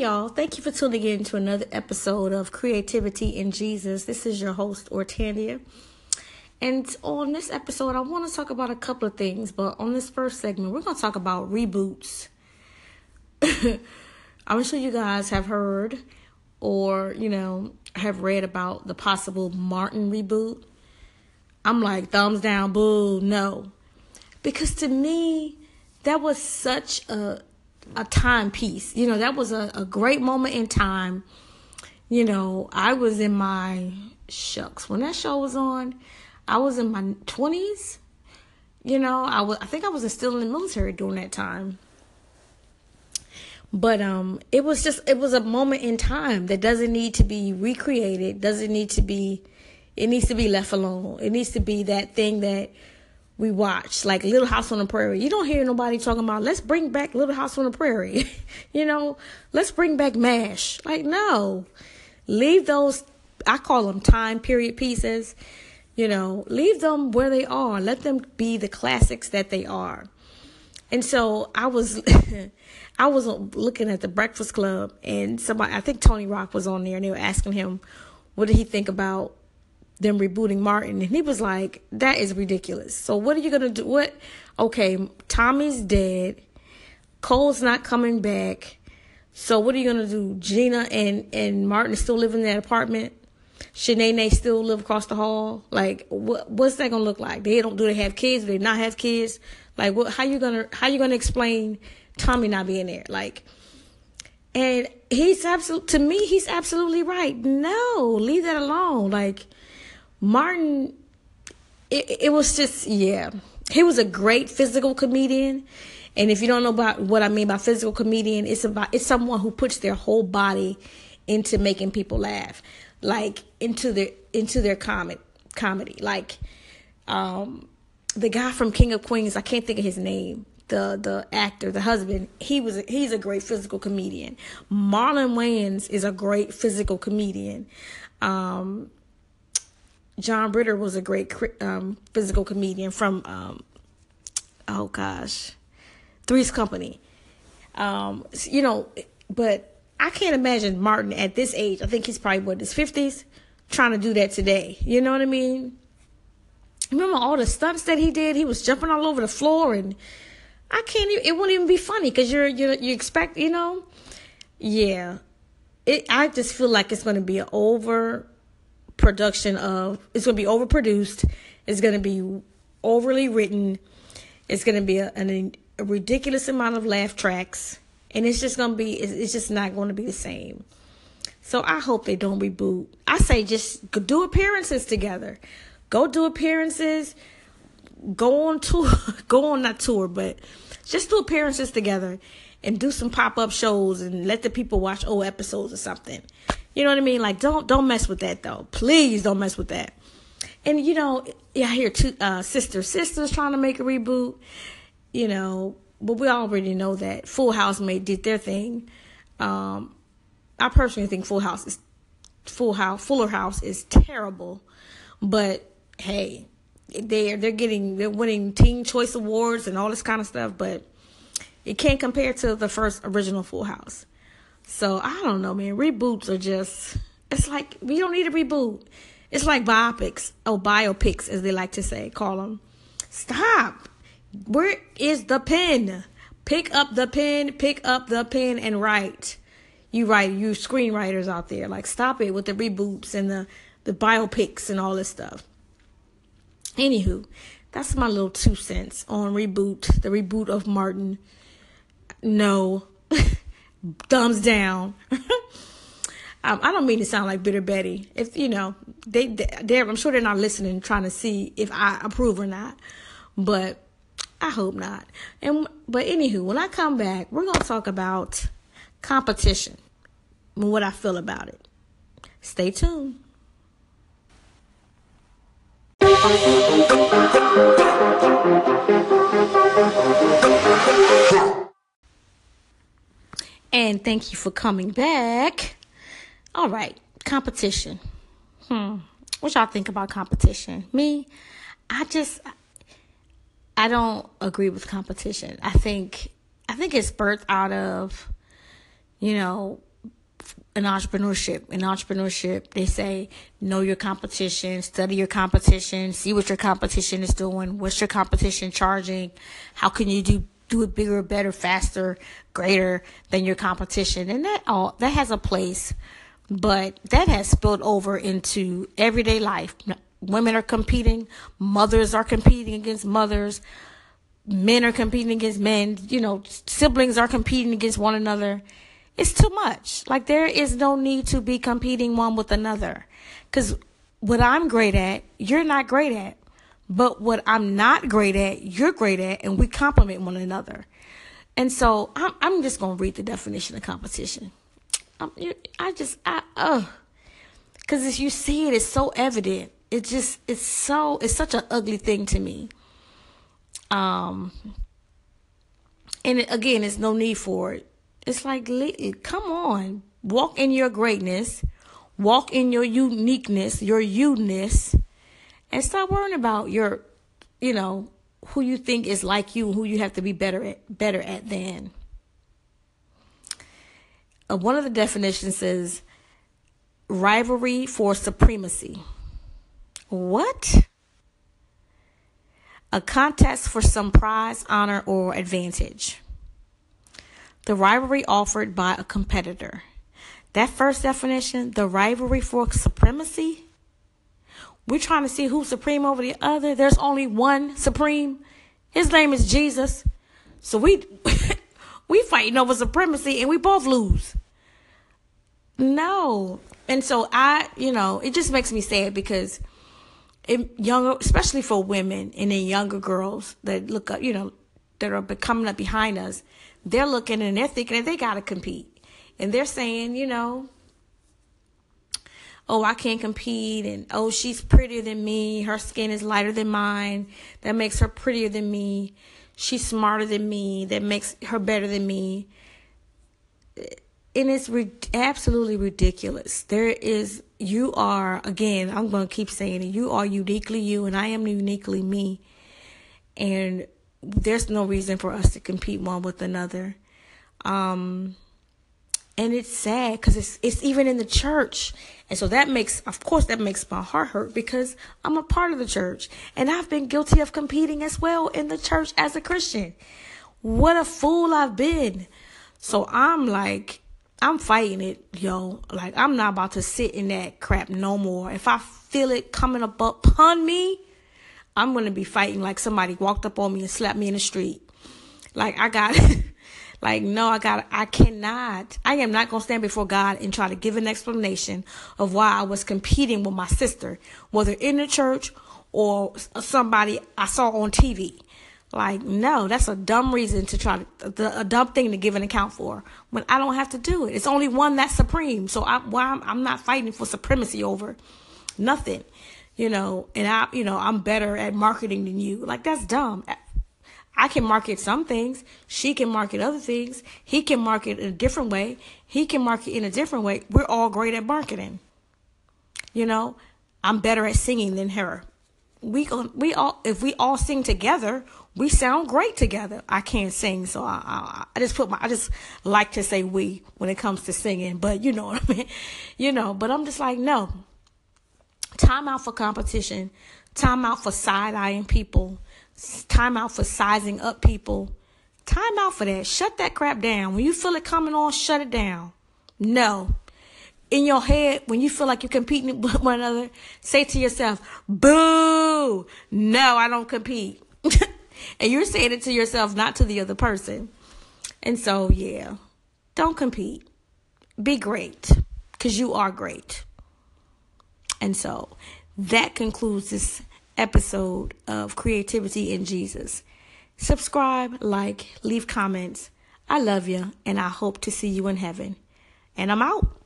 y'all. Thank you for tuning in to another episode of Creativity in Jesus. This is your host, Ortandia. And on this episode, I want to talk about a couple of things. But on this first segment, we're going to talk about reboots. I'm sure you guys have heard or, you know, have read about the possible Martin reboot. I'm like, thumbs down, boo, no. Because to me, that was such a timepiece. You know, that was a great moment in time. You know, I was in my shucks. When that show was on, I was in my 20s. You know, I think I was still in the military during that time. But it was a moment in time that doesn't need to be recreated, it needs to be left alone. It needs to be that thing that we watch, like Little House on the Prairie. You don't hear nobody talking about, let's bring back Little House on the Prairie. You know, let's bring back MASH. Like, no. Leave those, I call them time period pieces. You know, leave them where they are. Let them be the classics that they are. And so I was, I was looking at the Breakfast Club, and somebody, I think Tony Rock was on there, and they were asking him, what did he think about them rebooting Martin? And he was like, that is ridiculous. So what are you going to do? What? Okay, Tommy's dead. Cole's not coming back. So what are you going to do? Gina and Martin still live in that apartment. Shanae still live across the hall. Like, what's that going to look like? Do they have kids? Do they not have kids? Like, what? How you gonna explain Tommy not being there? Like, and he's absolutely right. No, leave that alone. Like, Martin, it was just, yeah. He was a great physical comedian. And if you don't know about what I mean by physical comedian, it's someone who puts their whole body into making people laugh, like into their comedy. Like, the guy from King of Queens, I can't think of his name, the actor, the husband, he's a great physical comedian. Marlon Wayans is a great physical comedian. John Ritter was a great physical comedian from, Three's Company. You know, but I can't imagine Martin at this age. I think he's probably, his 50s, trying to do that today. You know what I mean? Remember all the stunts that he did? He was jumping all over the floor, and I can't even, it wouldn't even be funny because you expect, you know? Yeah. I just feel like it's going to be an it's going to be overproduced. It's going to be overly written. It's going to be a ridiculous amount of laugh tracks, and it's just not going to be the same. So I hope they don't reboot. I say just do appearances together. Go do appearances. Go on, not tour, but just do appearances together and do some pop-up shows and let the people watch old episodes or something. You know what I mean? Like, don't mess with that, though. Please don't mess with that. And, you know, yeah, I hear two sisters trying to make a reboot, you know, but we already know that Full House did their thing. I personally think Fuller House is terrible, but hey, they're winning Teen Choice Awards and all this kind of stuff, but it can't compare to the first original Full House. So, I don't know, man. Reboots are just, it's like, we don't need a reboot. It's like biopics, as they like to say, call them. Stop. Where is the pen? Pick up the pen and write. You screenwriters out there. Like, stop it with the reboots and the biopics and all this stuff. Anywho, that's my little 2 cents on reboot, the reboot of Martin. No. Thumbs down. I don't mean to sound like Bitter Betty. If you know, I'm sure they're not listening, trying to see if I approve or not. But I hope not. But anywho, when I come back, we're gonna talk about competition and what I feel about it. Stay tuned. And thank you for coming back. All right, competition. What y'all think about competition? Me, I don't agree with competition. I think it's birthed out of, you know, in entrepreneurship. In entrepreneurship, they say, know your competition, study your competition, see what your competition is doing, what's your competition charging, how can you do it bigger, better, faster, greater than your competition. And that has a place, but that has spilled over into everyday life. Women are competing, mothers are competing against mothers, men are competing against men, siblings are competing against one another. It's too much. Like, there is no need to be competing one with another, because what I'm great at, you're not great at. But what I'm not great at, you're great at, and we complement one another. And so I'm just going to read the definition of competition. Because as you see it, it's so evident. It's such an ugly thing to me. And again, there's no need for it. It's like, come on, walk in your greatness, walk in your uniqueness, your you-ness. And stop worrying about your, who you think is like you, who you have to be better at than. One of the definitions says rivalry for supremacy. What? A contest for some prize, honor, or advantage. The rivalry offered by a competitor. That first definition, the rivalry for supremacy. We're trying to see who's supreme over the other. There's only one supreme. His name is Jesus. So we fighting over supremacy and we both lose. No. And so it just makes me sad, because especially for women and then younger girls that look up, that are coming up behind us, they're looking and they're thinking that they got to compete. And they're saying, oh, I can't compete, and oh, she's prettier than me. Her skin is lighter than mine. That makes her prettier than me. She's smarter than me. That makes her better than me. And it's absolutely ridiculous. You are, again, I'm going to keep saying it, you are uniquely you, and I am uniquely me. And there's no reason for us to compete one with another. And it's sad, because it's even in the church. And so that makes my heart hurt, because I'm a part of the church. And I've been guilty of competing as well in the church as a Christian. What a fool I've been. So I'm like, I'm fighting it, yo. Like, I'm not about to sit in that crap no more. If I feel it coming up upon me, I'm going to be fighting like somebody walked up on me and slapped me in the street. Like, I got Like, no, I cannot. I am not going to stand before God and try to give an explanation of why I was competing with my sister, whether in the church or somebody I saw on TV. Like, no, that's a dumb reason to a dumb thing to give an account for, when I don't have to do it. It's only one that's supreme. So I'm not fighting for supremacy over nothing, and I'm better at marketing than you. Like, that's dumb. I can market some things. She can market other things. He can market in a different way. He can market in a different way. We're all great at marketing. I'm better at singing than her. If we all sing together, we sound great together. I can't sing, so I just like to say we when it comes to singing. But you know what I mean, But I'm just like, no. Time out for competition. Time out for side-eyeing people. Time out for sizing up people. Time out for that. Shut that crap down. When you feel it coming on, shut it down. No. In your head, when you feel like you're competing with one another, say to yourself, boo, no, I don't compete. And you're saying it to yourself, not to the other person. And so, yeah, don't compete. Be great, because you are great. And so that concludes this episode of Creativity in Jesus. Subscribe, like, leave comments. I love you, and I hope to see you in heaven. And I'm out.